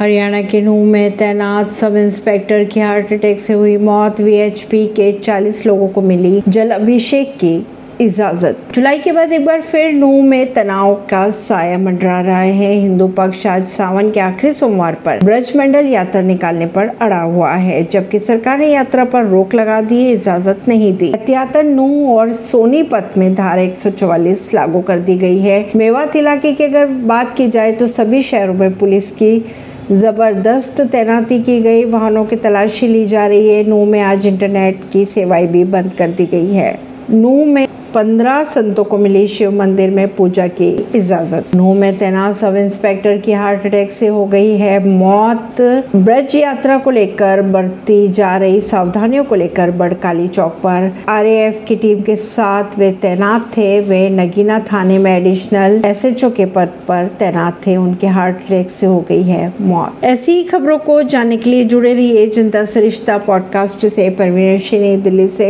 हरियाणा के नूह में तैनात सब इंस्पेक्टर की हार्ट अटैक से हुई मौत। वीएचपी के 40 लोगों को मिली जल अभिषेक की इजाजत। जुलाई के बाद एक बार फिर नूह में तनाव का साया मंडरा रहा है। हिंदू पक्ष आज सावन के आखिरी सोमवार पर ब्रजमंडल यात्रा निकालने पर अड़ा हुआ है, जबकि सरकार ने यात्रा पर रोक लगा दी है, इजाजत नहीं दी। एहतियातन नूह और सोनीपत में धारा 144 लागू कर दी गई है। मेवात इलाके की अगर बात की जाए तो सभी शहरों में पुलिस की जबरदस्त तैनाती की गई, वाहनों की तलाशी ली जा रही है। नूह में आज इंटरनेट की सेवाएं भी बंद कर दी गई है। नूह में 15 संतों को मिली शिव मंदिर में पूजा की इजाजत। नूह में तैनात सब इंस्पेक्टर की हार्ट अटैक से हो गई है मौत। ब्रज यात्रा को लेकर बरती जा रही सावधानियों को लेकर बड़काली चौक पर आरएएफ की टीम के साथ वे तैनात थे। वे नगीना थाने में एडिशनल एसएचओ के पद पर तैनात थे। उनके हार्ट अटैक से हो गई है मौत। ऐसी ही खबरों को जानने के लिए जुड़े रहिए जनता से रिश्ता पॉडकास्ट से। परवीन अर्शी, नई दिल्ली से।